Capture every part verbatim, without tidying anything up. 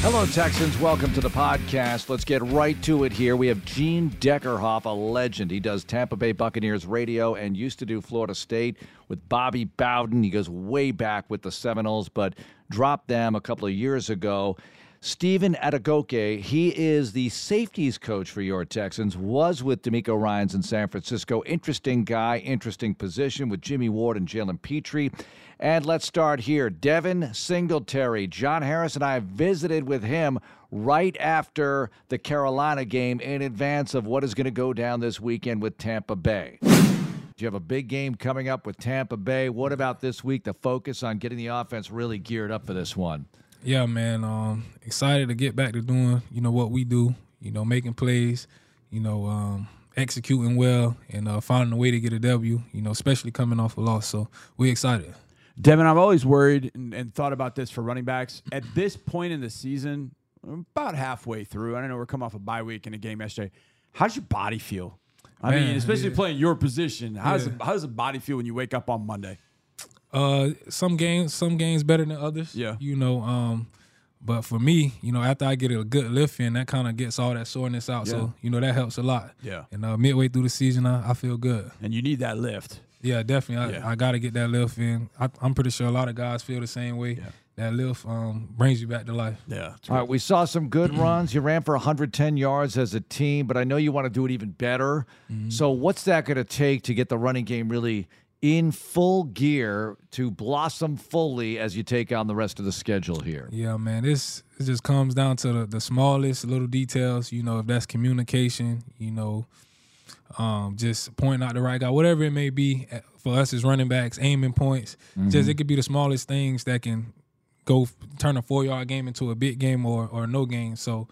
Hello, Texans. Welcome to the podcast. Let's get right to it here. We have Gene Deckerhoff, a legend. He does Tampa Bay Buccaneers radio and used to do Florida State with Bobby Bowden. He goes way back with the Seminoles, but dropped them a couple of years ago. Stephen Adegoke, he is the safeties coach for your Texans, was with DeMeco Ryans in San Francisco. Interesting guy, interesting position with Jimmy Ward and Jalen Pitre. And let's start here. Devin Singletary. John Harris and I visited with him right after the Carolina game in advance of what is going to go down this weekend with Tampa Bay. You have a big game coming up with Tampa Bay. What about this week, the focus on getting the offense really geared up for this one? Yeah, man, um, excited to get back to doing, you know, what we do, you know, making plays, you know, um, executing well and uh, finding a way to get a W, you know, especially coming off a loss. So we're excited. Devin, I've always worried and, and thought about this for running backs. At this point in the season, about halfway through, I don't know, we're coming off a bye week in a game yesterday. How does your body feel? I man, mean, especially yeah. playing your position. How, yeah. does, how does the body feel when you wake up on Monday? Uh, some games, some games better than others. Yeah, you know. Um, but for me, you know, after I get a good lift in, that kind of gets all that soreness out. Yeah. So you know that helps a lot. Yeah. And uh, midway through the season, I, I feel good. And you need that lift. Yeah, definitely. I, yeah. I got to get that lift in. I, I'm pretty sure a lot of guys feel the same way. Yeah. That lift um, brings you back to life. Yeah. All right. We saw some good runs. You ran for one hundred ten yards as a team, but I know you want to do it even better. Mm-hmm. So what's that going to take to get the running game really in full gear to blossom fully as you take on the rest of the schedule here? Yeah, man, this it just comes down to the, the smallest little details, you know, if that's communication, you know, um, just pointing out the right guy, whatever it may be. For us as running backs, aiming points, mm-hmm. just it could be the smallest things that can go turn a four-yard game into a big game or, or no game. So,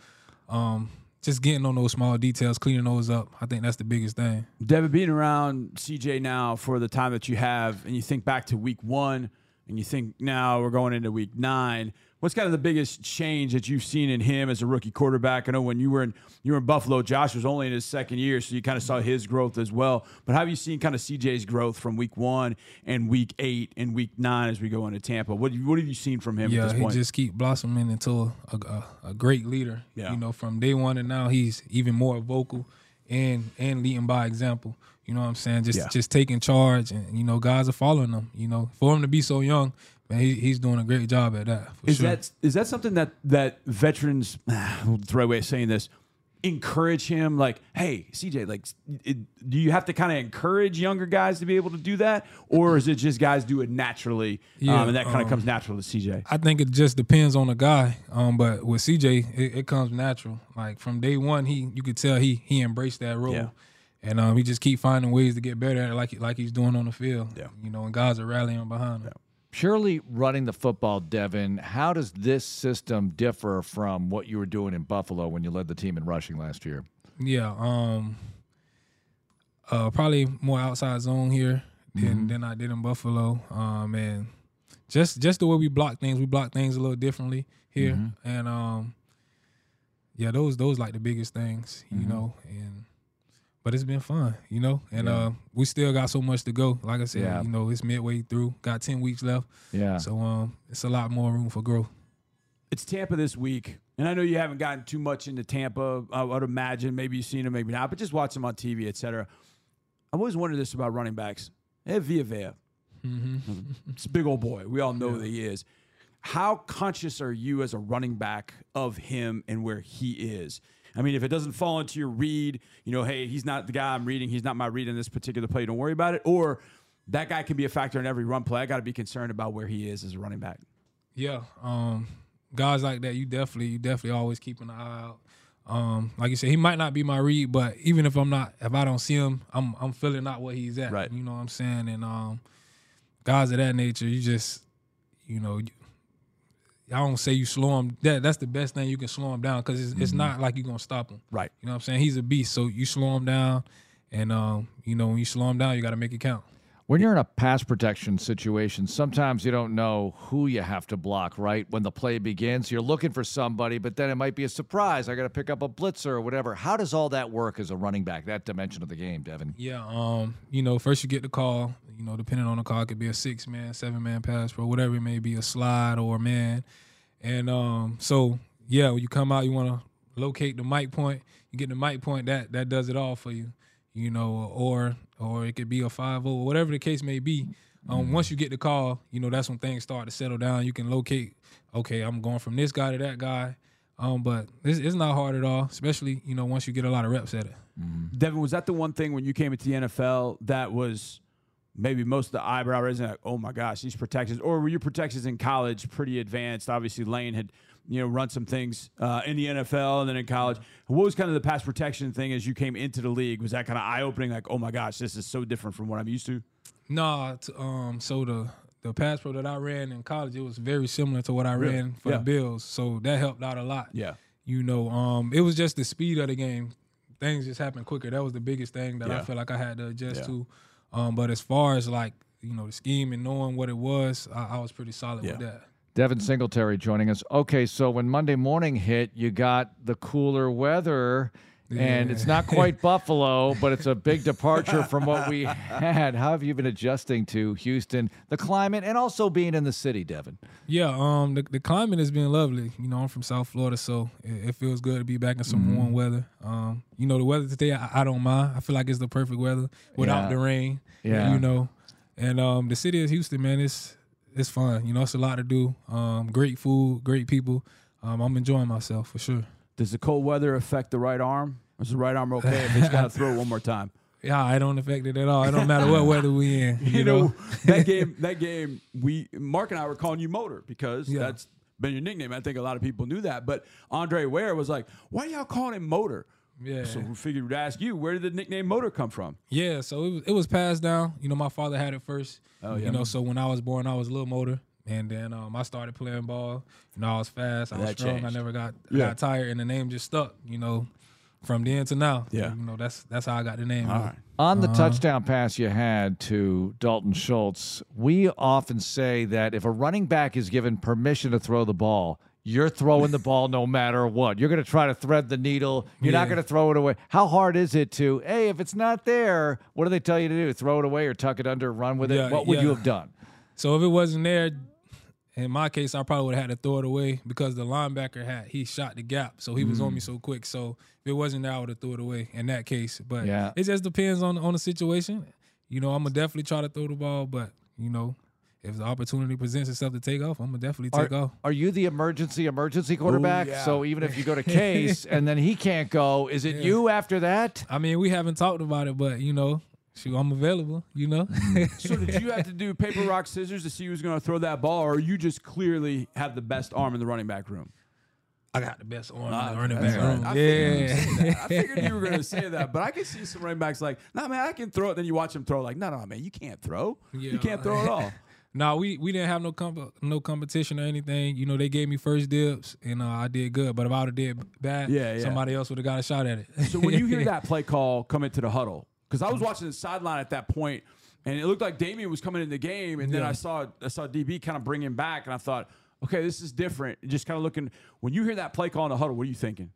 um just getting on those small details, cleaning those up. I think that's the biggest thing. Devin, being around C J now for the time that you have, and you think back to week one, and you think now we're going into week nine, what's kind of the biggest change that you've seen in him as a rookie quarterback? I know when you were in you were in Buffalo, Josh was only in his second year, so you kind of saw his growth as well. But how have you seen kind of C J's growth from week one and week eight and week nine as we go into Tampa? What what have you seen from him yeah, at this point? Yeah, he just keep blossoming into a, a, a great leader. Yeah. You know, from day one to now, he's even more vocal and and leading by example. You know what I'm saying? Just yeah. just taking charge, and you know, guys are following him. You know, for him to be so young, man, he, he's doing a great job at that. For is sure. that is that something that that veterans, the right way of saying this, encourage him? Like, hey, C J, like, it, do you have to kind of encourage younger guys to be able to do that, or is it just guys do it naturally, yeah, um, and that kind of um, comes natural to C J? I think it just depends on the guy. Um, but with C J, it, it comes natural. Like from day one, he you could tell he he embraced that role. Yeah. And um, he just keep finding ways to get better at it like, like he's doing on the field. Yeah. You know, and guys are rallying behind him. Yeah. Purely running the football, Devin, how does this system differ from what you were doing in Buffalo when you led the team in rushing last year? Yeah, um, uh, probably more outside zone here than, mm-hmm. than I did in Buffalo. Um, and just just the way we block things, we block things a little differently here. Mm-hmm. And, um, yeah, those those like the biggest things, you mm-hmm. know, and – but it's been fun, you know, and yeah. uh, we still got so much to go. Like I said, yeah. you know, it's midway through, got ten weeks left. Yeah. So um, it's a lot more room for growth. It's Tampa this week, and I know you haven't gotten too much into Tampa, I would imagine. Maybe you've seen them, maybe not, but just watch them on T V, et cetera. I've always wondered this about running backs. They have Vita Vea. Mm-hmm. It's a big old boy. We all know yeah. who he is. How conscious are you as a running back of him and where he is? I mean, if it doesn't fall into your read, you know, hey, he's not the guy I'm reading. He's not my read in this particular play. Don't worry about it. Or that guy can be a factor in every run play. I got to be concerned about where he is as a running back. Yeah, um, guys like that, you definitely, you definitely always keep an eye out. Um, like you said, he might not be my read, but even if I'm not, if I don't see him, I'm, I'm feeling out where he's at. Right. You know what I'm saying? And um, guys of that nature, you just, you know. You, I don't say you slow him. That, that's the best thing you can slow him down because it's, mm-hmm. it's not like you're going to stop him. Right. You know what I'm saying? He's a beast, so you slow him down. And, um, you know, when you slow him down, you got to make it count. When you're in a pass protection situation, sometimes you don't know who you have to block, right? When the play begins, you're looking for somebody, but then it might be a surprise. I got to pick up a blitzer or whatever. How does all that work as a running back, that dimension of the game, Devin? Yeah, um, you know, first you get the call. You know, depending on the call, it could be a six-man, seven-man pass, or whatever it may be, a slide or a man. And um, so yeah, when you come out, you want to locate the mic point. You get the mic point, that that does it all for you, you know, or or it could be a five oh or whatever the case may be. Um, once you get the call, you know, that's when things start to settle down. You can locate, okay, I'm going from this guy to that guy. Um, but it's, it's not hard at all, especially, you know, once you get a lot of reps at it. Mm-hmm. Devin, was that the one thing when you came into the N F L that was maybe most of the eyebrow raising, like, oh, my gosh, these protections? Or were your protections in college pretty advanced? Obviously, Lane had, you know, run some things uh, in the N F L and then in college. What was kind of the pass protection thing as you came into the league? Was that kind of eye-opening, like, oh, my gosh, this is so different from what I'm used to? No, nah, um, so the the pass pro that I ran in college, it was very similar to what I really? ran for yeah. the Bills, so that helped out a lot. Yeah, you know, um, it was just the speed of the game; things just happened quicker. That was the biggest thing that yeah. I felt like I had to adjust yeah. to. Um, but as far as like you know the scheme and knowing what it was, I, I was pretty solid yeah. with that. Devin Singletary joining us. Okay, so when Monday morning hit, you got the cooler weather. Yeah. And it's not quite Buffalo, but it's a big departure from what we had. How have you been adjusting to Houston, the climate, and also being in the city, Devin? Yeah, um, the, the climate has been lovely. You know, I'm from South Florida, so it, it feels good to be back in some mm-hmm. warm weather. Um, you know, the weather today, I, I don't mind. I feel like it's the perfect weather without yeah. the rain, yeah. you know. And um, the city of Houston, man, it's, it's fun. You know, it's a lot to do. Um, great food, great people. Um, I'm enjoying myself for sure. Does the cold weather affect the right arm? Is the right arm okay if he's got to throw it one more time? Yeah, I don't affect it at all. It don't matter what weather we in. You, you know, know? that game, that game, we Mark and I were calling you Motor because yeah. that's been your nickname. I think a lot of people knew that. But Andre Ware was like, why y'all calling him Motor? Yeah. So we figured we'd ask you, where did the nickname Motor come from? Yeah, so it was, it was passed down. You know, my father had it first. Oh, yeah. You know, so when I was born, I was Little Motor. And then um, I started playing ball. You know, I was fast. I was that strong. Changed. I never got, yeah. got tired, and the name just stuck, you know, from then to now. Yeah. You know, that's that's how I got the name. All right. On the uh-huh. touchdown pass you had to Dalton Schultz, we often say that if a running back is given permission to throw the ball, you're throwing the ball no matter what. You're going to try to thread the needle. You're yeah. not going to throw it away. How hard is it to, hey, if it's not there, what do they tell you to do? Throw it away or tuck it under, run with it? Yeah, what would yeah. you have done? So if it wasn't there, in my case, I probably would have had to throw it away because the linebacker had he shot the gap, so he was mm. on me so quick. So if it wasn't there, I would have threw it away in that case. But yeah. it just depends on on the situation. You know, I'm gonna definitely try to throw the ball, but you know, if the opportunity presents itself to take off, I'm gonna definitely take are, off. Are you the emergency emergency quarterback? Ooh, yeah. So even if you go to Case and then he can't go, is it yeah. you after that? I mean, we haven't talked about it, but you know. Shoot, I'm available, you know. So did you have to do paper, rock, scissors to see who's going to throw that ball, or you just clearly have the best arm in the running back room? I got the best arm uh, in the running back room. Right. I, yeah. figured I figured you were going to say that, but I can see some running backs like, nah, man, I can throw it. Then you watch them throw like, no, nah, no, nah, man, you can't throw. Yeah. You can't throw at all. No, nah, we, we didn't have no com- no competition or anything. You know, they gave me first dibs, and uh, I did good. But if I would have did bad, yeah, yeah. somebody else would have got a shot at it. So when you hear that play call come into the huddle, because I was watching the sideline at that point, and it looked like Damian was coming in the game, and then yeah. I saw I saw D B kind of bring him back, and I thought, okay, this is different. Just kind of looking. When you hear that play call in the huddle, what are you thinking?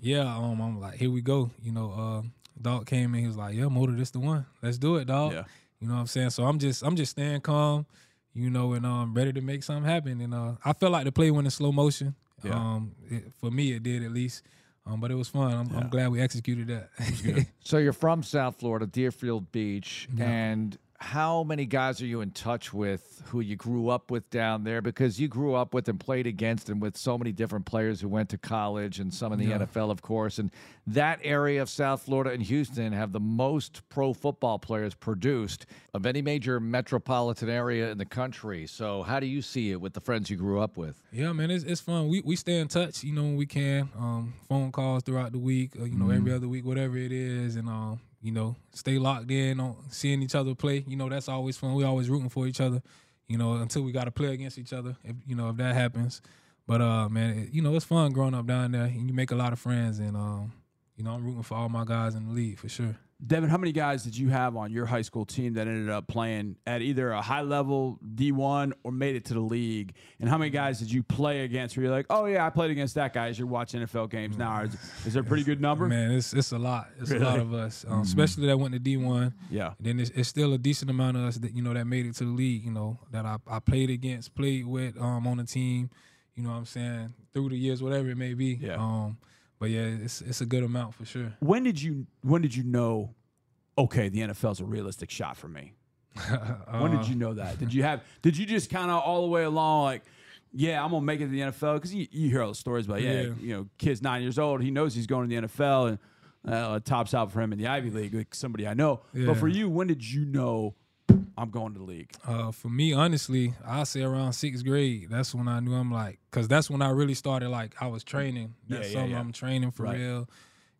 Yeah, um, I'm like, here we go. You know, uh, Dog came in, he was like, yeah, Motor, this the one. Let's do it, Dog. Yeah. You know what I'm saying? So I'm just I'm just staying calm, you know, and I'm um, ready to make something happen. And uh, I felt like the play went in slow motion. Yeah. Um, it, for me, it did at least. Um, but it was fun. I'm, yeah. I'm glad we executed that. It was good. So you're from South Florida, Deerfield Beach, yeah. and how many guys are you in touch with who you grew up with down there? Because you grew up with and played against and with so many different players who went to college and some in the yeah. N F L, of course. And that area of South Florida and Houston have the most pro football players produced of any major metropolitan area in the country. So how do you see it with the friends you grew up with? Yeah, man, it's, it's fun. We we stay in touch, you know, when we can. Um, phone calls throughout the week, or, you know, mm-hmm. every other week, whatever it is. And, um, you know, stay locked in on seeing each other play. You know, that's always fun. We always rooting for each other, you know, until we got to play against each other, if, you know, if that happens. But, uh, man, it, you know, it's fun growing up down there, and you make a lot of friends. And, um, you know, I'm rooting for all my guys in the league for sure. Devin, how many guys did you have on your high school team that ended up playing at either a high-level D one or made it to the league? And how many guys did you play against where you're like, oh, yeah, I played against that guy as you're watching N F L games now? Is, is there a pretty good number? Man, it's it's a lot. It's really? a lot of us, um, mm-hmm. especially that went to D one. Yeah. And then it's, it's still a decent amount of us that, you know, that made it to the league, you know, that I, I played against, played with um, on the team. you know what I'm saying, through the years, whatever it may be. Yeah. Um, but yeah, it's it's a good amount for sure. When did you when did you know, okay, the N F L's a realistic shot for me? uh, when did you know that? Did you have did you just kind of all the way along like, yeah, I'm gonna make it to the N F L? Because you, you hear all the stories about yeah, yeah, you know, kid's nine years old, he knows he's going to the N F L, and uh, it tops out for him in the Ivy League, like somebody I know. Yeah. But for you, when did you know I'm going to the league? Uh, for me, honestly, I say around sixth grade. That's when I knew. I'm like, because that's when I really started. Like I was training. That's yeah, yeah, something yeah. I'm training for right. real.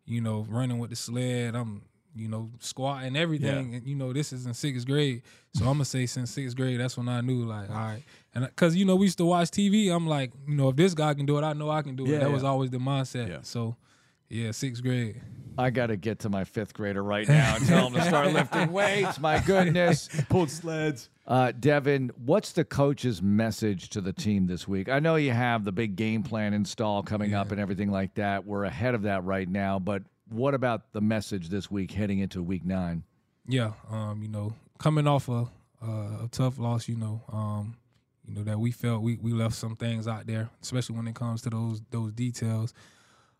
You know, running with the sled. I'm, you know, squatting everything. Yeah. And you know, this is in sixth grade. So I'm gonna say since sixth grade, that's when I knew. Like, all right, and because you know we used to watch T V. I'm like, you know, if this guy can do it, I know I can do it. Yeah, that yeah. was always the mindset. Yeah. So. Yeah, sixth grade. I got to get to my fifth grader right now and tell him to start lifting weights. My goodness. Pulled sleds. Uh, Devin, what's the coach's message to the team this week? I know you have the big game plan install coming yeah. up and everything like that. We're ahead of that right now. But what about the message this week heading into week nine? Yeah, um, you know, coming off a, uh, a tough loss, you know, um, you know that we felt we, we left some things out there, especially when it comes to those those details.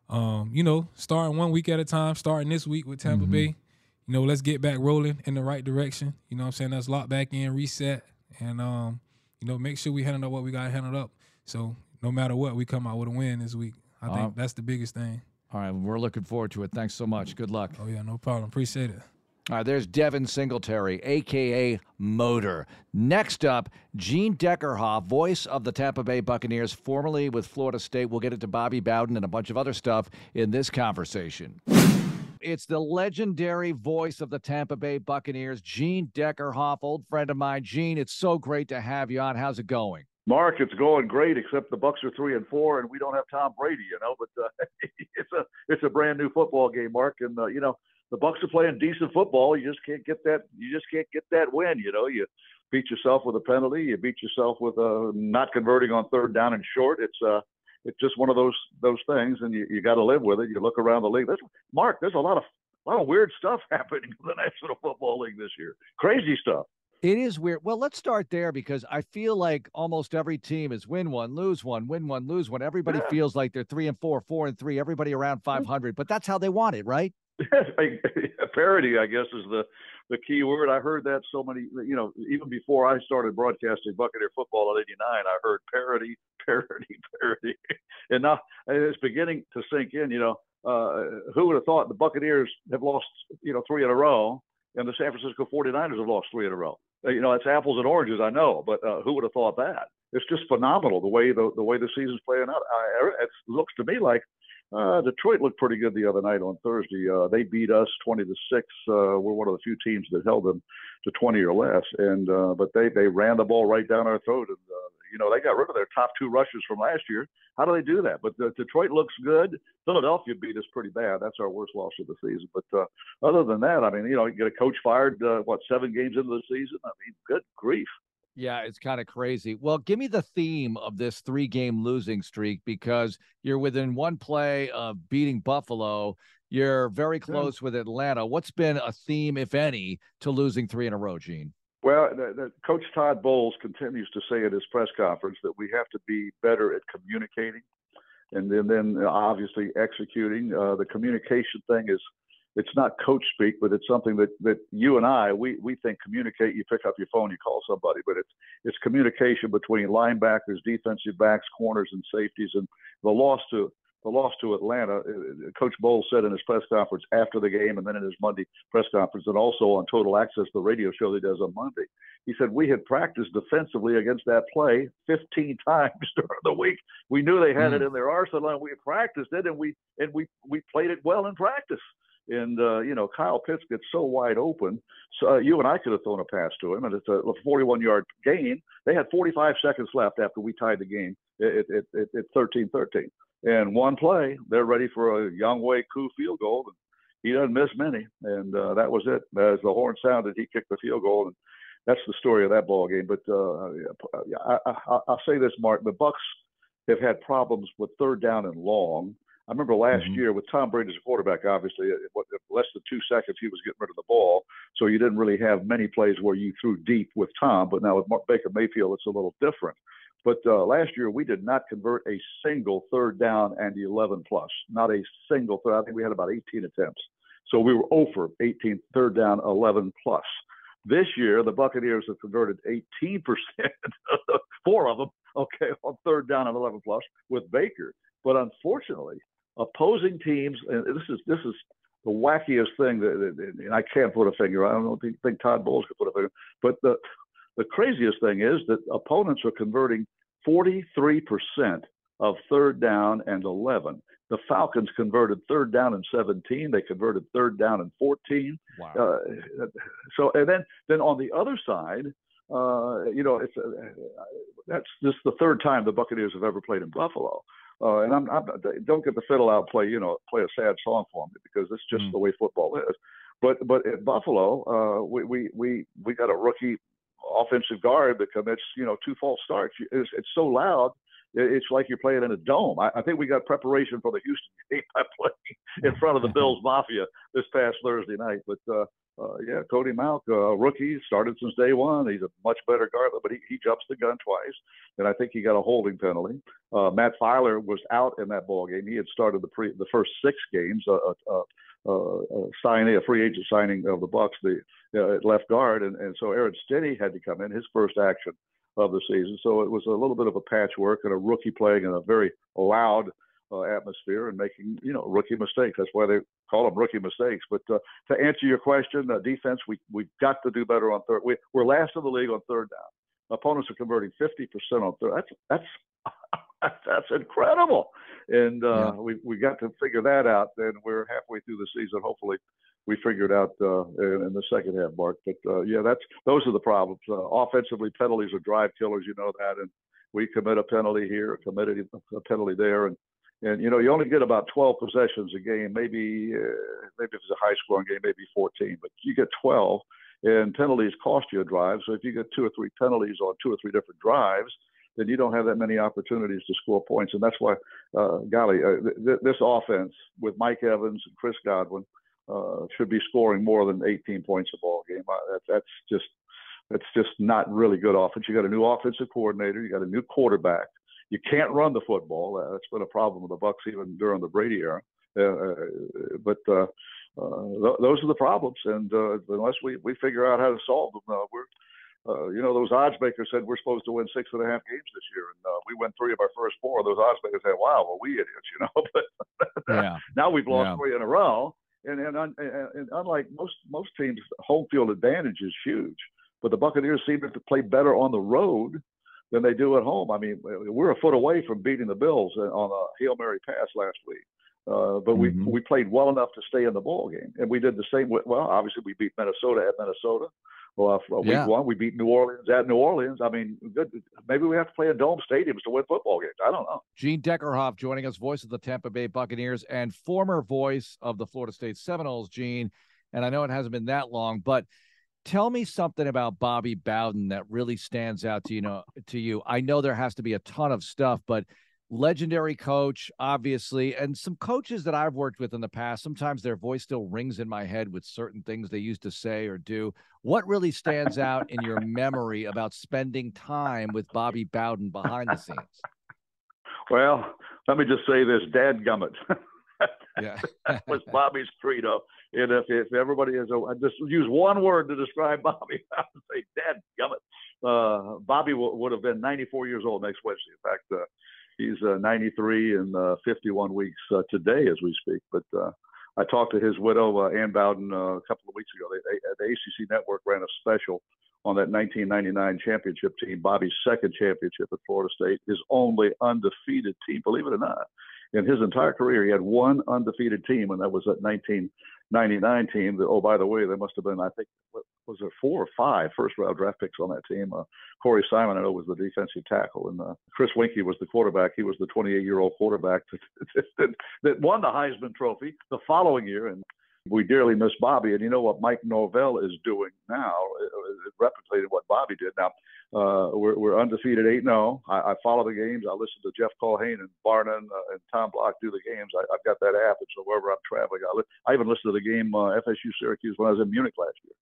Um, you know, starting one week at a time, starting this week with Tampa mm-hmm. Bay, you know, let's get back rolling in the right direction. You know what I'm saying? Let's lock back in, reset, and, um, you know, make sure we handle up what we got to handle up. So no matter what, we come out with a win this week. I think um, that's the biggest thing. All right. We're looking forward to it. Thanks so much. Good luck. Oh, yeah. No problem. Appreciate it. All right, there's Devin Singletary, a k a. Motor. Next up, Gene Deckerhoff, voice of the Tampa Bay Buccaneers, formerly with Florida State. We'll get into Bobby Bowden and a bunch of other stuff in this conversation. It's the legendary voice of the Tampa Bay Buccaneers, Gene Deckerhoff, old friend of mine. Gene, it's so great to have you on. How's it going? Mark, it's going great, except the Bucs are three and four, and we don't have Tom Brady, you know. But uh, it's a it's a brand new football game, Mark, and uh, you know. The Bucs are playing decent football. You just can't get that. You just can't get that win. You know, you beat yourself with a penalty. You beat yourself with uh, not converting on third down and short. It's uh, it's just one of those those things, and you, you got to live with it. You look around the league. That's, Mark, there's a lot of a lot of weird stuff happening in the National Football League this year. Crazy stuff. It is weird. Well, let's start there because I feel like almost every team is win one, lose one, win one, lose one. Everybody yeah. feels like they're three and four, four and three. Everybody around five hundred, but that's how they want it, right? Parody, I guess, is the, the key word. I heard that so many, you know, even before I started broadcasting Buccaneer football at eighty-nine, I heard parody, parody, parody. And now it's beginning to sink in, you know, uh, who would have thought the Buccaneers have lost, you know, three in a row and the San Francisco forty-niners have lost three in a row. You know, it's apples and oranges, I know, but uh, who would have thought that? It's just phenomenal the way the, the way the season's playing out. I, it looks to me like Uh, Detroit looked pretty good the other night on Thursday. Uh, they beat us twenty to six. Uh, we're one of the few teams that held them to twenty or less. And uh, but they they ran the ball right down our throat. And uh, you know, they got rid of their top two rushers from last year. How do they do that? But the, Detroit looks good. Philadelphia beat us pretty bad. That's our worst loss of the season. But uh, other than that, I mean, you know, you get a coach fired uh, what seven games into the season. I mean, good grief. Yeah, it's kind of crazy. Well, give me the theme of this three-game losing streak because you're within one play of beating Buffalo. You're very close with Atlanta. What's been a theme, if any, to losing three in a row, Gene? Well, the, the Coach Todd Bowles continues to say at his press conference that we have to be better at communicating and then, then obviously executing. Uh, the communication thing is it's not coach speak, but it's something that, that you and I, we, we think communicate, you pick up your phone, you call somebody, but it's, it's communication between linebackers, defensive backs, corners, and safeties. And the loss to, the loss to Atlanta, Coach Bowles said in his press conference after the game and then in his Monday press conference and also on Total Access, the radio show that he does on Monday, he said, we had practiced defensively against that play fifteen times during the week. We knew they had mm. it in their arsenal and we had practiced it and we, and we, we played it well in practice. And, uh, you know, Kyle Pitts gets so wide open. So uh, you and I could have thrown a pass to him. And it's a forty-one-yard gain. They had forty-five seconds left after we tied the game at thirteen thirteen. And one play, they're ready for a Younghoe Koo field goal. And he doesn't miss many. And uh, that was it. As the horn sounded, he kicked the field goal. And that's the story of that ball game. But uh, I, I, I'll say this, Mark. The Bucs have had problems with third down and long. I remember last mm-hmm. year with Tom Brady as a quarterback, obviously, it, it, less than two seconds he was getting rid of the ball. So you didn't really have many plays where you threw deep with Tom. But now with Mark Baker Mayfield, it's a little different. But uh, last year, we did not convert a single third down and eleven plus, not a single third. I think we had about eighteen attempts. So we were zero for eighteen, third down, eleven plus. This year, the Buccaneers have converted eighteen percent, four of them, okay, on third down and eleven plus with Baker. But unfortunately, opposing teams, and this is this is the wackiest thing, that, and I can't put a finger. I don't think Todd Bowles could put a finger. But the the craziest thing is that opponents are converting forty-three percent of third down and eleven. The Falcons converted third down and seventeen. They converted third down and fourteen. Wow. Uh, so and then then on the other side, uh, you know, it's uh, that's just the third time the Buccaneers have ever played in Buffalo. Uh, and I'm, I'm don't get the fiddle out, play you know play a sad song for me, because it's just mm. the way football is. But but at Buffalo, uh, we, we we we got a rookie offensive guard that commits you know two false starts. It's, it's so loud, it's like you're playing in a dome. I, I think we got preparation for the Houston game by playing in front of the Bills Mafia this past Thursday night. But uh, uh, yeah, Cody Mauch, uh, rookie, started since day one. He's a much better guard, but he, he jumps the gun twice, and I think he got a holding penalty. Uh, Matt Feiler was out in that ball game. He had started the pre, the first six games. Uh, uh, uh, uh, signing a free agent signing of the Bucs, the uh, left guard, and, and so Aaron Stinnie had to come in, his first action of the season. So it was a little bit of a patchwork and a rookie playing in a very loud uh, atmosphere and making, you know, rookie mistakes. That's why they call them rookie mistakes. But uh, to answer your question, uh, defense, we, we've got to do better on third. We, we're last in the league on third down. Opponents are converting fifty percent on third. That's, that's, that's incredible. And uh, yeah. we, we've got to figure that out. And we're halfway through the season. Hopefully we figured out uh, in the second half, Mark. But, uh, yeah, that's those are the problems. Uh, offensively, penalties are drive killers. You know that. And we commit a penalty here, commit a penalty there. And, and you know, you only get about twelve possessions a game. Maybe uh, maybe if it's a high-scoring game, maybe fourteen. But you get twelve, and penalties cost you a drive. So if you get two or three penalties on two or three different drives, then you don't have that many opportunities to score points. And that's why, uh, golly, uh, th- th- this offense with Mike Evans and Chris Godwin, Uh, should be scoring more than eighteen points a ball game. I, that, that's just that's just not really good offense. You got a new offensive coordinator. You got a new quarterback. You can't run the football. Uh, that's been a problem with the Bucs even during the Brady era. Uh, but uh, uh, th- those are the problems, and uh, unless we, we figure out how to solve them, uh, we're uh, you know those odds makers said we're supposed to win six and a half games this year, and uh, we win three of our first four. Those odds makers said, "Wow, well we idiots," you know. But yeah. Now we've lost yeah. three in a row. And, and, and unlike most most teams, home field advantage is huge. But the Buccaneers seem to play better on the road than they do at home. I mean, we're a foot away from beating the Bills on a Hail Mary pass last week. Uh, but mm-hmm. we, we played well enough to stay in the ball game. And we did the same. With, well, obviously, we beat Minnesota at Minnesota. Well, week yeah. one, we beat New Orleans at New Orleans. I mean, good. Maybe we have to play in dome stadiums to win football games. I don't know. Gene Deckerhoff joining us, voice of the Tampa Bay Buccaneers and former voice of the Florida State Seminoles, Gene. And I know it hasn't been that long, but tell me something about Bobby Bowden that really stands out to you. Know, to you. I know there has to be a ton of stuff, but legendary coach, obviously, and some coaches that I've worked with in the past, sometimes their voice still rings in my head with certain things they used to say or do. What really stands out in your memory about spending time with Bobby Bowden behind the scenes? Well, let me just say this, dadgummit. Yeah. That was Bobby's credo. And if, if everybody is, a, I just use one word to describe Bobby. I would say dadgummit. Uh, Bobby w- would have been ninety-four years old next Wednesday. In fact, uh, he's uh, ninety-three and uh, fifty-one weeks uh, today as we speak. But uh, I talked to his widow, uh, Ann Bowden, uh, a couple of weeks ago. They, they, the A C C Network ran a special on that nineteen ninety-nine championship team, Bobby's second championship at Florida State, his only undefeated team, believe it or not. In his entire career, he had one undefeated team, and that was that nineteen ninety-nine team. That, oh, by the way, there must have been, I think, what, was there four or five first-round draft picks on that team? Uh, Corey Simon, I know, was the defensive tackle, and uh, Chris Weinke was the quarterback. He was the twenty-eight-year-old quarterback that, that, that won the Heisman Trophy the following year, and We dearly miss Bobby. And you know what Mike Norvell is doing now, replicating what Bobby did. Now, uh, we're, we're undefeated eight and oh. I, I follow the games. I listen to Jeff Culhane and Barna and, uh, and Tom Block do the games. I, I've got that app. And so wherever I'm traveling, I, li- I even listened to the game uh, F S U Syracuse when I was in Munich last year.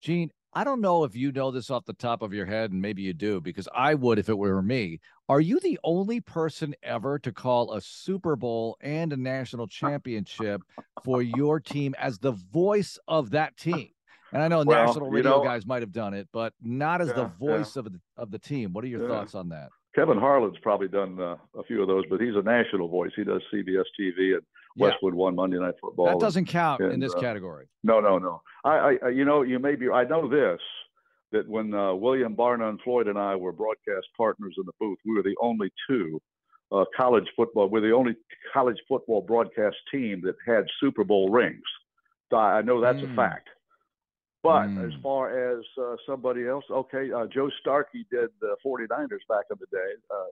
Gene, I don't know if you know this off the top of your head, and maybe you do, because I would if it were me. Are you the only person ever to call a Super Bowl and a national championship for your team as the voice of that team? And I know well, national radio you know, guys might have done it, but not as yeah, the voice yeah. of, the, of the team. What are your yeah. thoughts on that? Kevin Harlan's probably done uh, a few of those, but he's a national voice. He does C B S T V and yeah. Westwood One Monday Night Football. That doesn't count and, in this uh, category. No, no, no. I, I, you know, you may be. I know this that when uh, William Barna and Floyd and I were broadcast partners in the booth, we were the only two uh, college football. We're the only college football broadcast team that had Super Bowl rings. I know that's mm. a fact. But mm. as far as uh, somebody else, okay, uh, Joe Starkey did the forty-niners back in the day. Uh,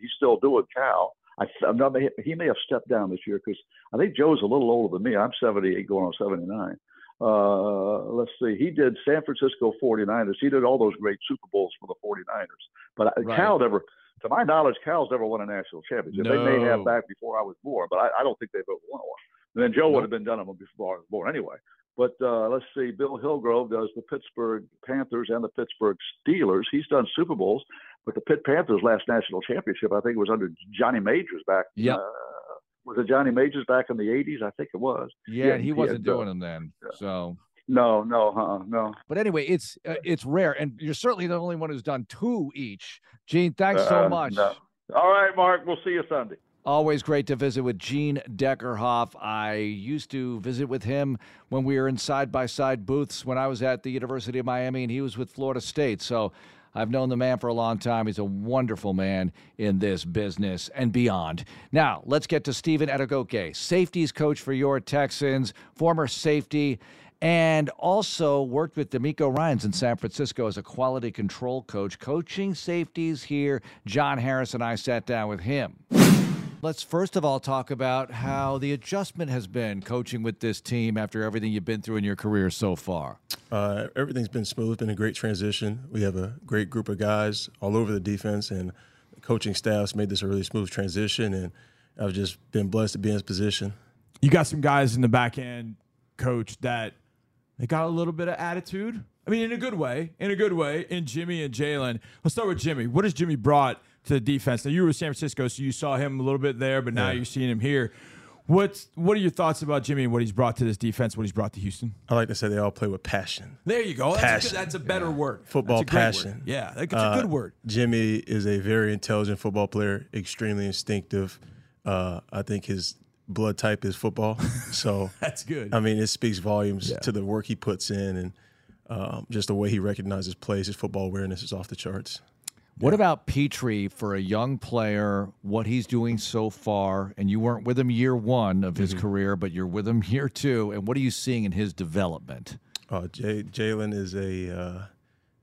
he's still doing Cal. I, I'm not, he may have stepped down this year because I think Joe's a little older than me. I'm seventy-eight going on seventy-nine. Uh, let's see. He did San Francisco forty-niners. He did all those great Super Bowls for the forty-niners. But right. Cal never, to my knowledge, Cal's never won a national championship. No. They may have back before I was born, but I, I don't think they've ever won one. And then Joe no. would have been done before I was born anyway. But uh, let's see, Bill Hillgrove does the Pittsburgh Panthers and the Pittsburgh Steelers. He's done Super Bowls, but the Pitt Panthers' last national championship, I think it was under Johnny Majors back. Yeah. Uh, was it Johnny Majors back in the eighties? I think it was. Yeah, yeah he, he wasn't had, doing uh, them then. Yeah. So no, no, uh-uh, no. But anyway, it's uh, it's rare, and you're certainly the only one who's done two each. Gene, thanks uh, so much. No. All right, Mark, we'll see you Sunday. Always great to visit with Gene Deckerhoff. I used to visit with him when we were in side-by-side booths when I was at the University of Miami, and he was with Florida State. So I've known the man for a long time. He's a wonderful man in this business and beyond. Now, let's get to Stephen Adegoke, safeties coach for your Texans, former safety, and also worked with DeMeco Ryans in San Francisco as a quality control coach, coaching safeties here. John Harris and I sat down with him. Let's first of all talk about how the adjustment has been coaching with this team after everything you've been through in your career so far. Uh, everything's been smooth, been a great transition. We have a great group of guys all over the defense, and the coaching staff's made this a really smooth transition, and I've just been blessed to be in this position. You got some guys in the back end, Coach, that they got a little bit of attitude. I mean, in a good way, in a good way, in Jimmy and Jalen. Let's start with Jimmy. What has Jimmy brought to the defense? Now, you were with San Francisco, so you saw him a little bit there, but now yeah. you're seeing him here. What's What are your thoughts about Jimmy and what he's brought to this defense, what he's brought to Houston? I like to say they all play with passion. There you go. Passion. That's a, good, that's a better yeah. word. Football passion. Word. Yeah, that's a good uh, word. Jimmy is a very intelligent football player, extremely instinctive. Uh, I think his blood type is football. So that's good. I mean, it speaks volumes yeah. to the work he puts in and um, just the way he recognizes plays. His football awareness is off the charts. What about Pitre for a young player, what he's doing so far? And you weren't with him year one of his mm-hmm. career, but you're with him year two. And what are you seeing in his development? Uh, J- Jalen is a uh,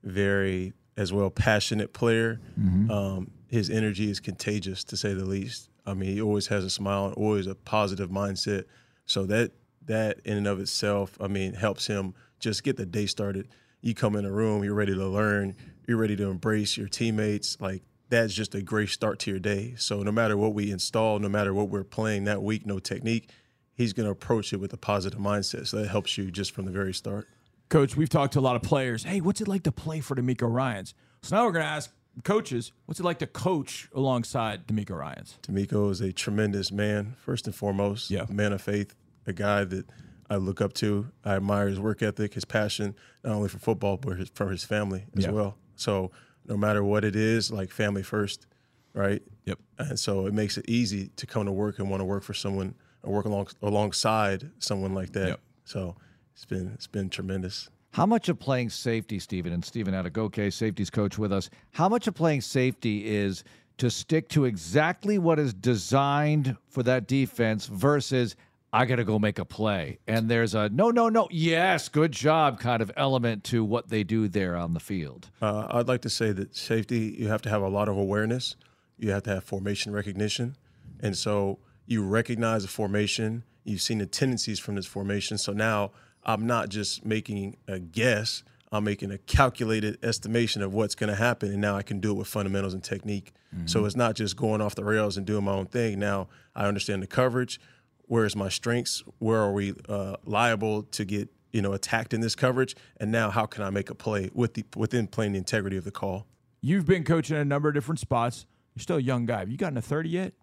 very, as well, passionate player. Mm-hmm. Um, his energy is contagious, to say the least. I mean, he always has a smile and always a positive mindset. So that, that in and of itself, I mean, helps him just get the day started. You come in a room, you're ready to learn, you're ready to embrace your teammates. Like, that's just a great start to your day. So no matter what we install, no matter what we're playing that week, no technique, he's going to approach it with a positive mindset. So that helps you just from the very start. Coach, we've talked to a lot of players. Hey, what's it like to play for DeMeco Ryans? So now we're going to ask coaches, what's it like to coach alongside DeMeco Ryans? DeMeco is a tremendous man, first and foremost, yeah. a man of faith, a guy that I look up to. I admire his work ethic, his passion, not only for football, but his, for his family as yeah. well. So no matter what it is, like, family first, right? Yep. And so it makes it easy to come to work and want to work for someone or work along, alongside someone like that. Yep. So it's been it's been tremendous. How much of playing safety, Stephen, and Stephen Adegoke, safeties coach with us, how much of playing safety is to stick to exactly what is designed for that defense versus I got to go make a play? And there's a no, no, no, yes, good job kind of element to what they do there on the field. Uh, I'd like to say that safety, you have to have a lot of awareness. You have to have formation recognition. And so you recognize a formation. You've seen the tendencies from this formation. So now I'm not just making a guess. I'm making a calculated estimation of what's going to happen, and now I can do it with fundamentals and technique. Mm-hmm. So it's not just going off the rails and doing my own thing. Now I understand the coverage. Where is my strengths? Where are we uh, liable to get, you know, attacked in this coverage? And now how can I make a play with the, within playing the integrity of the call? You've been coaching at a number of different spots. You're still a young guy. Have you gotten a thirty yet?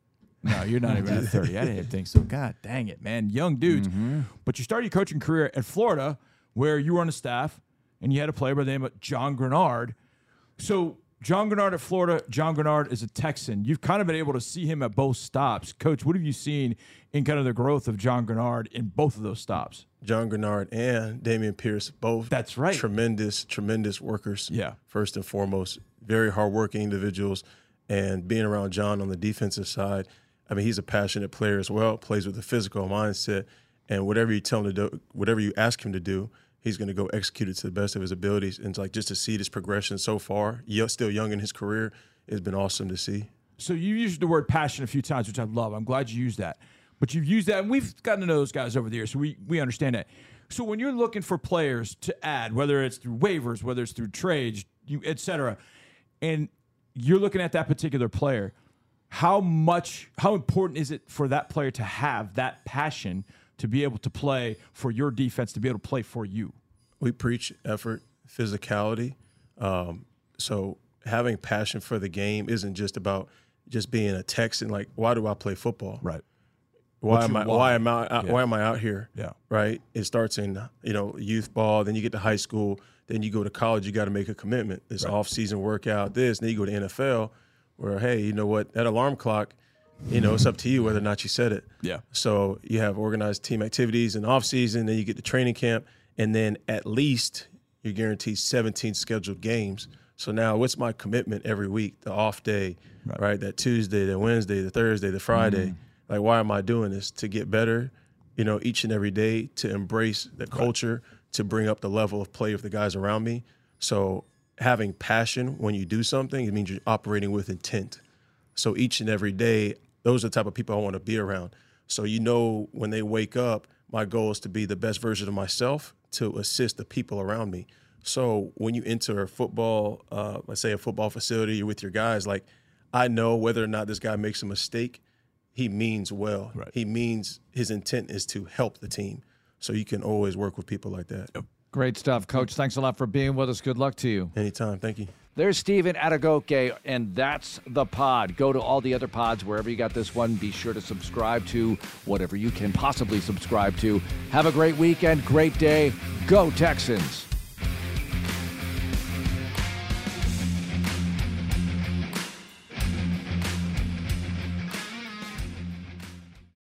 No, you're not even at thirty. I didn't think so. God dang it, man. Young dudes. Mm-hmm. But you started your coaching career at Florida where you were on the staff, and you had a player by the name of John Greenard. So John Greenard at Florida, John Greenard is a Texan. You've kind of been able to see him at both stops. Coach, what have you seen in kind of the growth of John Greenard in both of those stops? John Greenard and Damian Pierce, both. That's right. Tremendous, tremendous workers. Yeah. First and foremost, very hardworking individuals. And being around John on the defensive side, I mean, he's a passionate player as well, plays with a physical mindset. And whatever you tell him to do, whatever you ask him to do, he's going to go execute it to the best of his abilities. And it's like, just to see this progression so far, still young in his career, it's been awesome to see. So you used the word passion a few times, which I love. I'm glad you used that. But you've used that, and we've gotten to know those guys over the years, so we, we understand that. So when you're looking for players to add, whether it's through waivers, whether it's through trades, you, et cetera, and you're looking at that particular player, how much, how important is it for that player to have that passion to be able to play for your defense, to be able to play for you? We preach effort, physicality. Um, so having passion for the game isn't just about just being a Texan. Like, why do I play football? Right. Why What's am I? Why, why am I? Yeah. Why am I out here? Yeah. Right. It starts in, you know, youth ball. Then you get to high school. Then you go to college. You got to make a commitment. It's right. Off-season workout. This. And then you go to N F L, where hey, you know what? That alarm clock. You know, it's up to you whether or not you set it. Yeah. So you have organized team activities in off season, then you get to training camp, and then at least you're guaranteed seventeen scheduled games. So now what's my commitment every week? The off day, right? right? That Tuesday, the Wednesday, the Thursday, the Friday. Mm. Like, why am I doing this? To get better, you know, each and every day, to embrace the culture, right. to bring up the level of play of the guys around me. So having passion when you do something, it means you're operating with intent. So each and every day, those are the type of people I want to be around. So you know, when they wake up, my goal is to be the best version of myself to assist the people around me. So when you enter a football, uh, let's say a football facility, you're with your guys, like, I know whether or not this guy makes a mistake, he means well. Right. He means his intent is to help the team. So you can always work with people like that. Yep. Great stuff, Coach. Thanks a lot for being with us. Good luck to you. Anytime. Thank you. There's Stephen Adegoke, and that's the pod. Go to all the other pods wherever you got this one. Be sure to subscribe to whatever you can possibly subscribe to. Have a great weekend, great day. Go Texans.